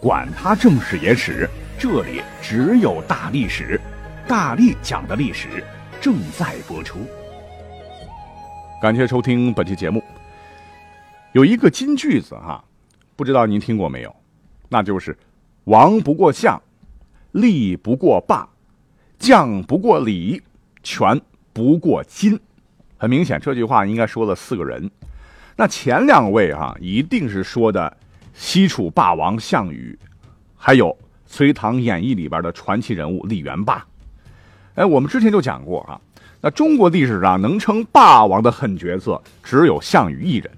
管他正史野史，这里只有大历史，大力讲的历史正在播出。感谢收听本期节目。有一个金句子哈，不知道您听过没有？那就是“王不过相，力不过霸，将不过礼，权不过金”。很明显，这句话应该说了四个人。那前两位哈，一定是说的西楚霸王项羽，还有《隋唐演义》里边的传奇人物李元霸。我们之前就讲过啊，那中国历史上能称霸王的狠角色只有项羽一人。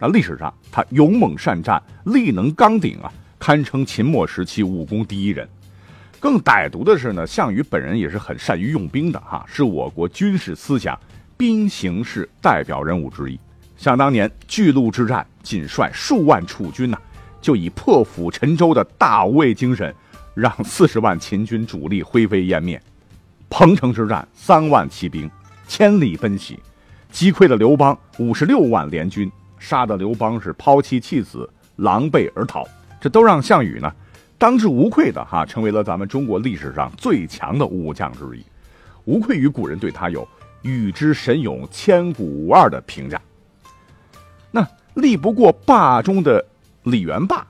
那历史上他勇猛善战，力能刚鼎啊，堪称秦末时期武功第一人。更歹毒的是呢，项羽本人也是很善于用兵的哈，是我国军事思想兵形式代表人物之一。想当年巨鹿之战，仅率数万楚军啊，就以破釜沉舟的大无畏精神，让40万秦军主力灰飞烟灭。彭城之战，3万骑兵千里奔袭，击溃了刘邦56万联军，杀得刘邦是抛妻弃子，狼狈而逃。这都让项羽呢，当之无愧的哈，成为了咱们中国历史上最强的武将之一，无愧于古人对他有与之神勇，千古无二的评价。那力不过霸中的李元霸，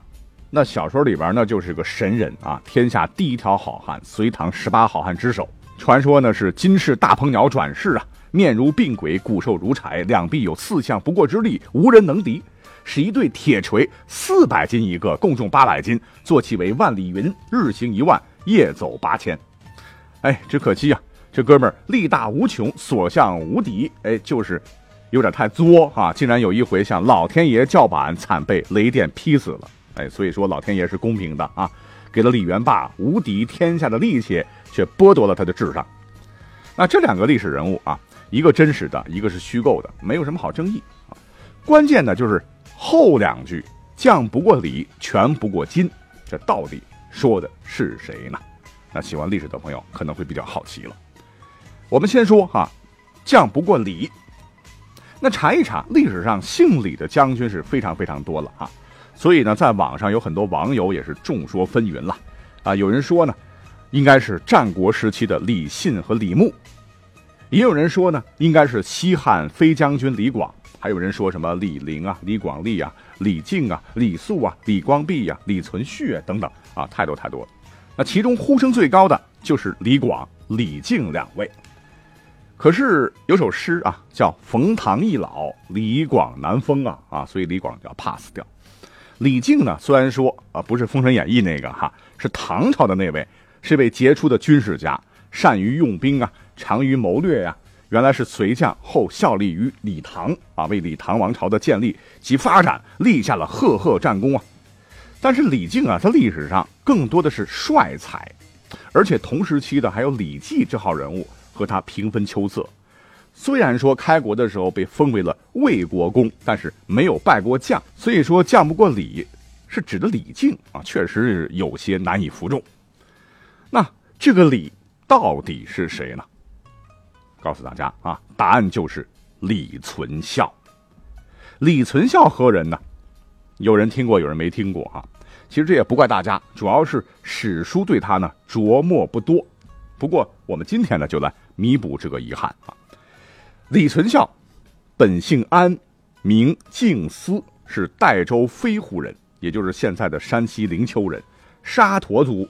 那小说里边呢就是个神人啊，天下第一条好汉，隋唐18好汉之首。传说呢是金翅大鹏鸟转世啊，面如病鬼，骨瘦如柴，两臂有4项不过之力，无人能敌。是一对铁锤，400斤一个，共重800斤，坐骑为万里云，日行1万，夜走8000。只可惜啊，这哥们儿力大无穷，所向无敌，就是有点太作啊！竟然有一回向老天爷叫板，惨被雷电劈死了。所以说老天爷是公平的啊，给了李元霸无敌天下的力气，却剥夺了他的智商。那这两个历史人物啊，一个真实的，一个是虚构的，没有什么好争议啊。关键呢就是后两句“将不过礼，权不过金”，这到底说的是谁呢？那喜欢历史的朋友可能会比较好奇了。我们先说哈，“将不过礼”。那查一查，历史上姓李的将军是非常非常多了哈，所以呢，在网上有很多网友也是众说纷纭了啊。有人说呢，应该是战国时期的李信和李牧；也有人说呢，应该是西汉飞将军李广；还有人说什么李陵啊、李广利啊、李靖啊、李肃啊、李光弼啊、李存勖啊等等啊，太多太多了。那其中呼声最高的就是李广、李靖两位。可是有首诗啊，叫“冯唐易老，李广难封”啊，所以李广就要 pass 掉。李靖呢，虽然说啊不是《封神演义》那个哈，是唐朝的那位，是位杰出的军事家，善于用兵啊，长于谋略呀。原来是隋将，后效力于李唐啊，为李唐王朝的建立及发展立下了赫赫战功啊。但是李靖啊，在历史上更多的是帅才，而且同时期的还有李绩这号人物。和他平分秋色，虽然说开国的时候被封为了魏国公，但是没有拜过将，所以说将不过礼是指的李靖啊，确实有些难以服众。那这个李到底是谁呢？告诉大家啊，答案就是李存孝。李存孝何人呢？有人听过，有人没听过啊。其实这也不怪大家，主要是史书对他呢琢磨不多。不过我们今天呢就来弥补这个遗憾啊。李存孝本姓安，名敬思，是代州飞狐人，也就是现在的山西灵丘人，沙陀族，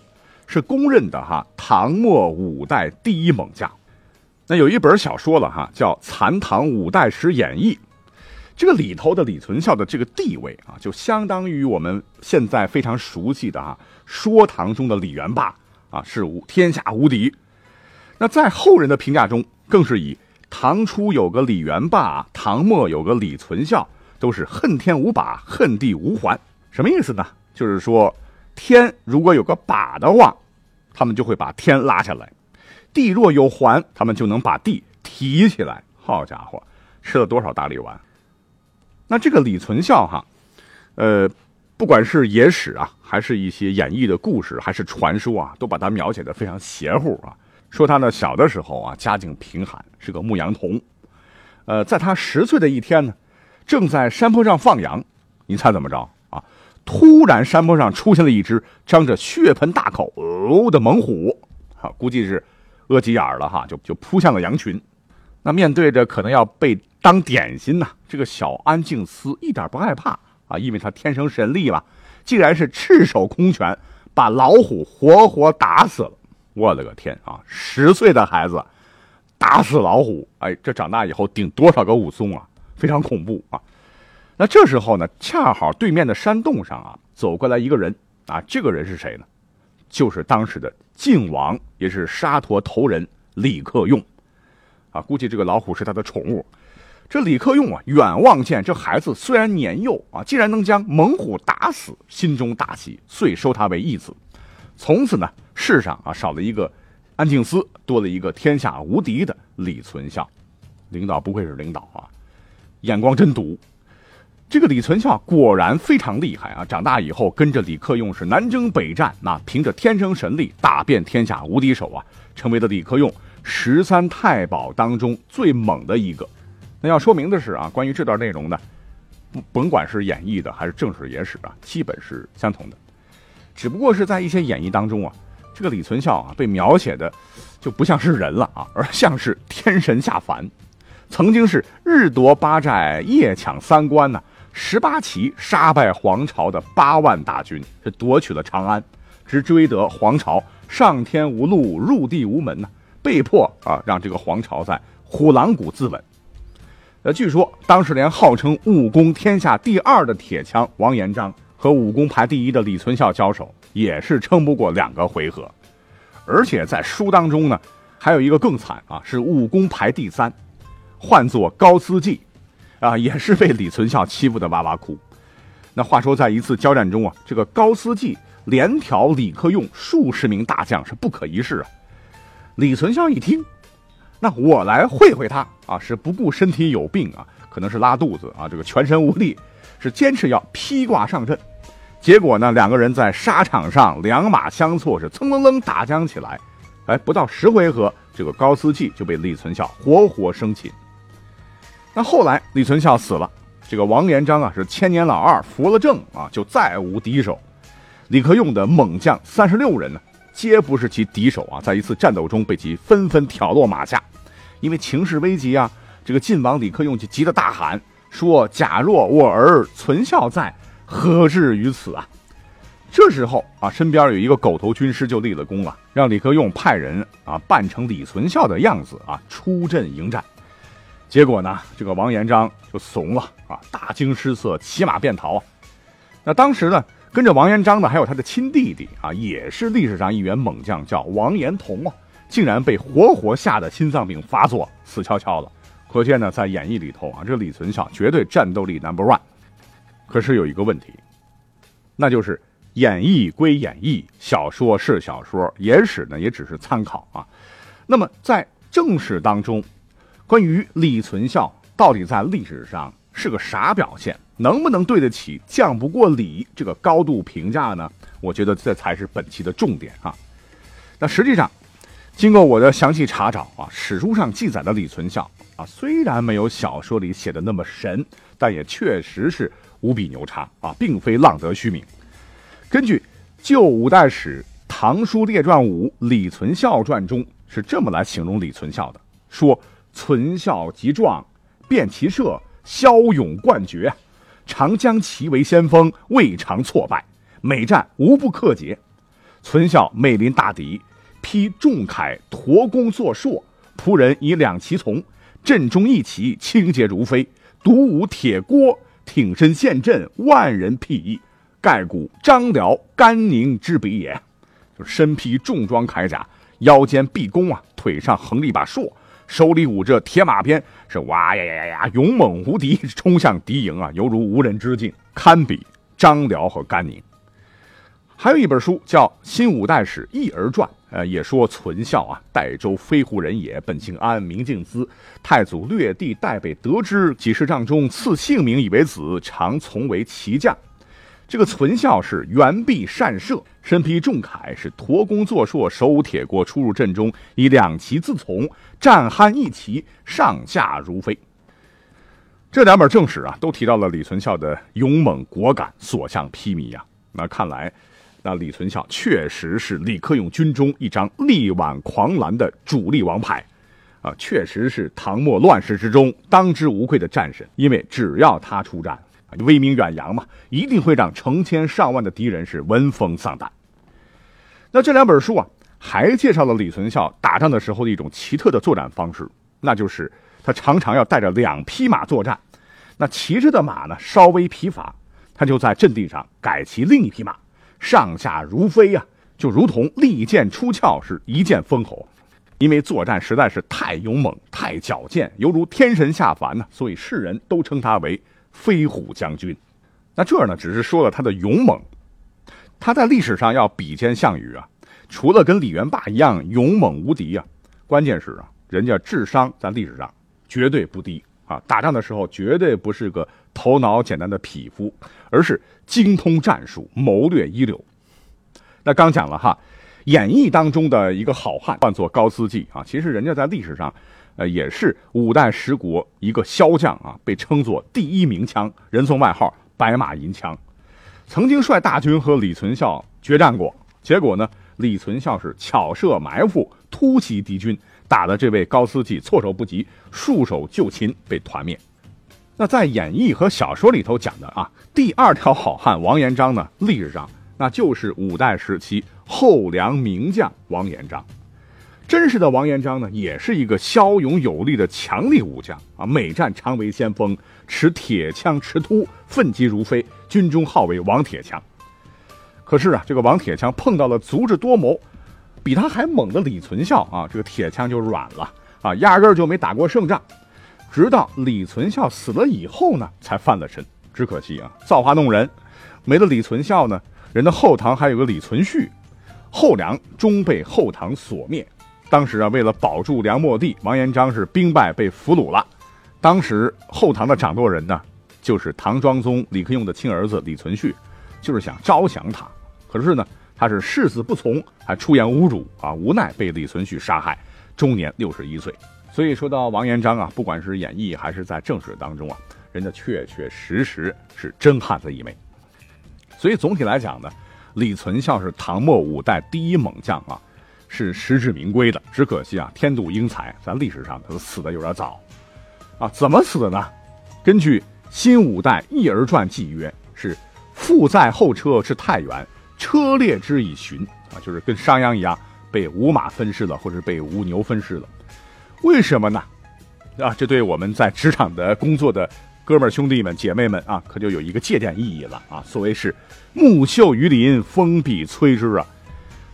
是公认的哈唐末5代第一猛将。那有一本小说了哈，叫《残唐5代史演义》，这个里头的李存孝的这个地位啊，就相当于我们现在非常熟悉的哈说唐中的李元霸啊，是天下无敌。那在后人的评价中，更是以唐初有个李元霸，唐末有个李存孝，都是恨天无把，恨地无还。什么意思呢？就是说天如果有个把的话，他们就会把天拉下来；地若有环，他们就能把地提起来。好家伙，吃了多少大力丸！那这个李存孝哈，不管是野史啊，还是一些演绎的故事，还是传说啊，都把他描写的非常邪乎啊。说他呢，小的时候啊，家境贫寒，是个牧羊童。在他10岁的一天呢，正在山坡上放羊，你猜怎么着啊？突然山坡上出现了一只张着血盆大口的猛虎，啊，估计是饿急眼了哈，就扑向了羊群。那面对着可能要被当点心呐，这个小安静思一点不害怕啊，因为他天生神力嘛，竟然是赤手空拳把老虎活活打死了。我的个天啊！10岁的孩子打死老虎，哎，这长大以后顶多少个武松啊！非常恐怖啊！那这时候呢，恰好对面的山洞上啊，走过来一个人啊，这个人是谁呢？就是当时的晋王，也是沙陀头人李克用啊。估计这个老虎是他的宠物。这李克用啊，远望见这孩子虽然年幼啊，竟然能将猛虎打死，心中大喜，遂收他为义子。从此呢，世上啊少了一个安静思，多了一个天下无敌的李存孝。领导不愧是领导啊，眼光真毒。这个李存孝果然非常厉害啊！长大以后跟着李克用是南征北战，那凭着天生神力打遍天下无敌手啊，成为了李克用13太保当中最猛的一个。那要说明的是啊，关于这段内容呢，甭管是演绎的还是正史野史啊，基本是相同的，只不过是在一些演绎当中啊，这个李存孝啊被描写的就不像是人了啊，而像是天神下凡。曾经是日夺8寨，夜抢3关呢，18骑杀败黄巢的8万大军，是夺取了长安，直追得黄巢上天无路，入地无门呢，被迫啊让这个黄巢在虎狼谷自刎。据说当时连号称武功天下第2的铁枪王延章和武功排第1的李存孝交手，也是撑不过2个回合。而且在书当中呢，还有一个更惨啊，是武功排第3，唤作高思济啊，也是被李存孝欺负的哇哇哭。那话说在一次交战中啊，这个高思济连挑李克用数10名大将，是不可一世啊。李存孝一听，那我来会会他啊，是不顾身体有病啊，可能是拉肚子啊，这个全身无力，是坚持要披挂上阵。结果呢，2个人在沙场上两马相错，是蹭蹭蹭打将起来。哎，不到10回合，这个高思济就被李存孝活活生擒。那后来李存孝死了，这个王延章啊是千年老二扶了正啊，就再无敌手。李克用的猛将36人呢，皆不是其敌手啊，在一次战斗中被其纷纷挑落马下。因为情势危急啊，这个晋王李克用就急得大喊说：“假若我儿存孝在，何至于此啊！”这时候啊，身边有一个狗头军师就立了功了，让李克用派人啊扮成李存孝的样子啊出阵迎战。结果呢，这个王延章就怂了啊，大惊失色，骑马便逃。那当时呢，跟着王延章呢，还有他的亲弟弟啊，也是历史上一员猛将，叫王延同啊，竟然被活活吓得心脏病发作，死翘翘了。可见呢，在演绎里头啊，这李存孝绝对战斗力 No.1。可是有一个问题，那就是演绎归演绎，小说是小说，野史呢也只是参考啊。那么在正史当中，关于李存孝到底在历史上是个啥表现，能不能对得起将不过李这个高度评价呢？我觉得这才是本期的重点啊。那实际上经过我的详细查找啊，史书上记载的李存孝啊，虽然没有小说里写的那么神，但也确实是无比牛叉啊，并非浪得虚名。根据旧五代史《唐书列传5李存孝传》中是这么来形容李存孝的，说存孝极壮，遍其社，骁勇冠绝，常将其为先锋，未尝挫败，每战无不克捷。存孝每临大敌，披重铠，驮弓作槊，仆人以2骑从，阵中一骑，轻捷如飞，独舞铁锅，挺身陷阵，万人辟易，盖古张辽、甘宁之比也。就身披重装铠甲，腰间臂弓啊，腿上横立把槊，手里舞着铁马鞭，是哇呀呀呀呀，勇猛无敌，冲向敌营啊，犹如无人之境，堪比张辽和甘宁。还有一本书叫《新五代史·一儿传》，也说存孝啊，代州非胡人也，本姓安，名敬资。太祖略地代北得之，几世帐中赐姓名以为子，常从为其驾。这个存孝是圆臂善射，身披重铠，是驼弓坐槊，手舞铁锅，出入阵中，以两旗自从，战酣一骑，上下如飞。这两本正史啊，都提到了李存孝的勇猛果敢，所向披靡啊。那看来，那李存孝确实是李克用军中一张力挽狂澜的主力王牌啊，确实是唐末乱世之中当之无愧的战神。因为只要他出战，威名远扬嘛，一定会让成千上万的敌人是闻风丧胆。那这两本书啊，还介绍了李存孝打仗的时候的一种奇特的作战方式，那就是他常常要带着两匹马作战。那骑着的马呢，稍微疲乏，他就在阵地上改骑另一匹马，上下如飞啊，就如同利剑出鞘，是一剑封喉。因为作战实在是太勇猛太矫健，犹如天神下凡呢，所以世人都称他为飞虎将军。那这呢，只是说了他的勇猛。他在历史上要比肩项羽啊，除了跟李元霸一样勇猛无敌啊，关键是啊，人家智商在历史上绝对不低啊，打仗的时候绝对不是个头脑简单的匹夫，而是精通战术，谋略一流。那刚讲了哈，演义当中的一个好汉，唤作高司济啊，其实人家在历史上也是五代十国一个骁将啊，被称作第一名枪，人送外号白马银枪，曾经率大军和李存孝决战过。结果呢，李存孝是巧设埋伏，突袭敌军，打的这位高司济措手不及，束手就擒，被团灭。那在演义和小说里头讲的啊，第二条好汉王延章呢，历史上那就是五代时期后梁名将王延章。真实的王延章呢，也是一个骁勇有力的强力武将啊，每战常为先锋，持铁枪持突，奋击如飞，军中号为王铁枪。可是啊，这个王铁枪碰到了足智多谋、比他还猛的李存孝啊，这个铁枪就软了啊，压根儿就没打过胜仗。直到李存孝死了以后呢，才翻了身。只可惜啊，造化弄人，没了李存孝呢，人的后唐还有个李存勖，后梁终被后唐所灭。当时啊，为了保住梁末地，王延章是兵败被俘虏了。当时后唐的掌舵人呢，就是唐庄宗李克用的亲儿子李存勖，就是想招降他。可是呢，他是誓死不从，还出言侮辱啊，无奈被李存勖杀害，终年61岁。所以说到王延章啊，不管是演义还是在正史当中啊，人家确确实实是真汉子一枚。所以总体来讲呢，李存孝是唐末五代第一猛将啊，是实至名归的。只可惜啊，天妒英才，在历史上他死的有点早啊。怎么死的呢？根据《新五代一儿传》记曰，是父在后车至太原，车裂之以寻啊，就是跟商鞅一样被五马分尸了，或者被五牛分尸了。为什么呢？啊，这对我们在职场的工作的哥们兄弟们姐妹们啊，可就有一个借鉴意义了啊。所谓是木秀于林，风必摧之啊。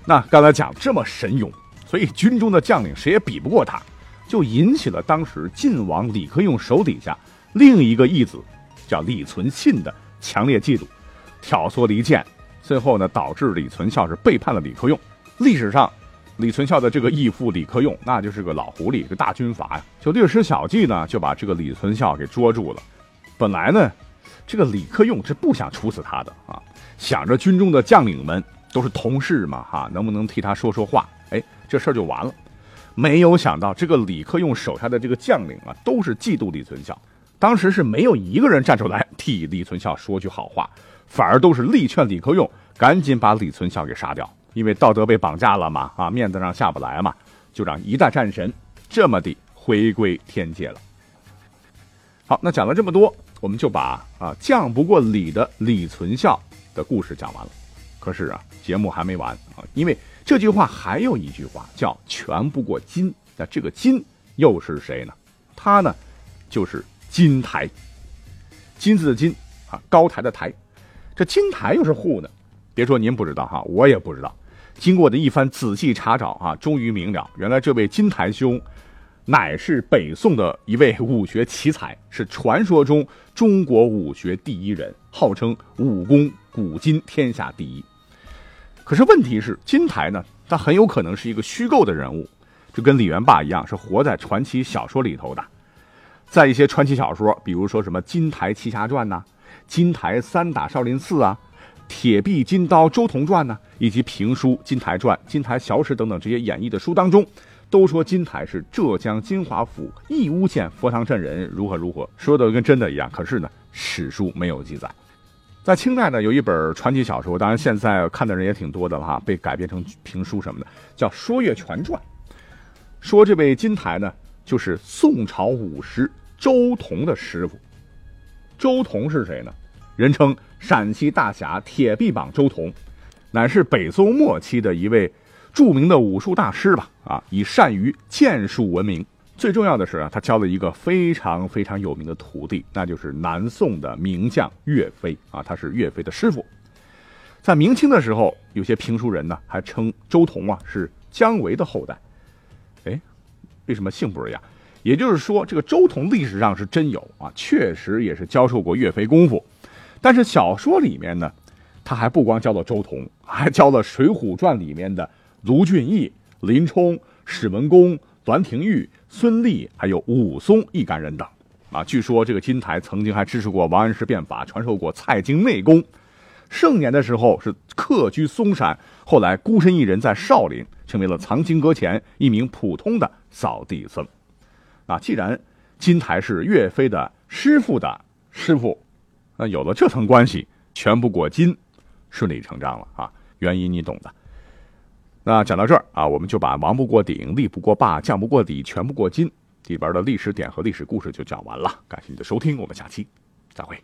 那刚才讲这么神勇，所以军中的将领谁也比不过他，就引起了当时晋王李克用手底下另一个义子叫李存信的强烈嫉妒，挑唆离间，最后呢导致李存孝是背叛了李克用。历史上李存孝的这个义父李克用，那就是个老狐狸，个大军阀呀，就略施小计呢，就把这个李存孝给捉住了。本来呢，这个李克用是不想处死他的啊，想着军中的将领们都是同事嘛哈，能不能替他说说话，哎，这事儿就完了。没有想到这个李克用手下的这个将领啊，都是嫉妒李存孝，当时是没有一个人站出来替李存孝说句好话，反而都是力劝李克用赶紧把李存孝给杀掉，因为道德被绑架了嘛啊，面子上下不来嘛，就让一代战神这么地回归天界了。好，那讲了这么多，我们就把啊犟不过李的李存孝的故事讲完了。可是啊，节目还没完啊，因为这句话还有一句话叫权不过金。那这个金又是谁呢？他呢就是金台，金字的金啊，高台的台。这金台又是户呢？别说您不知道哈，我也不知道。经过的一番仔细查找啊，终于明了，原来这位金台兄乃是北宋的一位武学奇才，是传说中中国武学第一人，号称武功古今天下第一。可是问题是，金台呢他很有可能是一个虚构的人物，就跟李元霸一样是活在传奇小说里头的。在一些传奇小说，比如说什么《金台奇侠传》呐，《金台三打少林寺》啊，《铁臂金刀周同传》呐，以及评书《金台传》《金台小史》等等这些演绎的书当中，都说金台是浙江金华府义乌县佛堂镇人，如何如何，说的跟真的一样。可是呢，史书没有记载。在清代呢，有一本传奇小说，当然现在看的人也挺多的哈，被改编成评书什么的，叫《说岳全传》。说这位金台呢，就是宋朝武师周同的师傅。周同是谁呢？人称陕西大侠铁臂膀周同，乃是北宋末期的一位著名的武术大师吧，以善于剑术闻名。最重要的是，他教了一个非常非常有名的徒弟，那就是南宋的名将岳飞啊，他是岳飞的师傅。在明清的时候，有些评书人呢还称周同是姜维的后代。哎，为什么姓不一样？也就是说，这个周同历史上是真有啊，确实也是教授过岳飞功夫。但是小说里面呢，他还不光教了周同，还教了《水浒传》里面的卢俊义、林冲、史文恭、栾廷玉、孙立还有武松一干人等啊。据说这个金台曾经还支持过王安石变法，传授过蔡京内功。盛年的时候是客居嵩山，后来孤身一人在少林，成为了藏经阁前一名普通的扫地僧。既然金台是岳飞的师傅的师傅，那有了这层关系，全部过金，顺理成章了啊。原因你懂的。那讲到这儿啊，我们就把王不过顶、力不过霸、将不过底、权不过金里边的历史点和历史故事就讲完了。感谢你的收听，我们下期再会。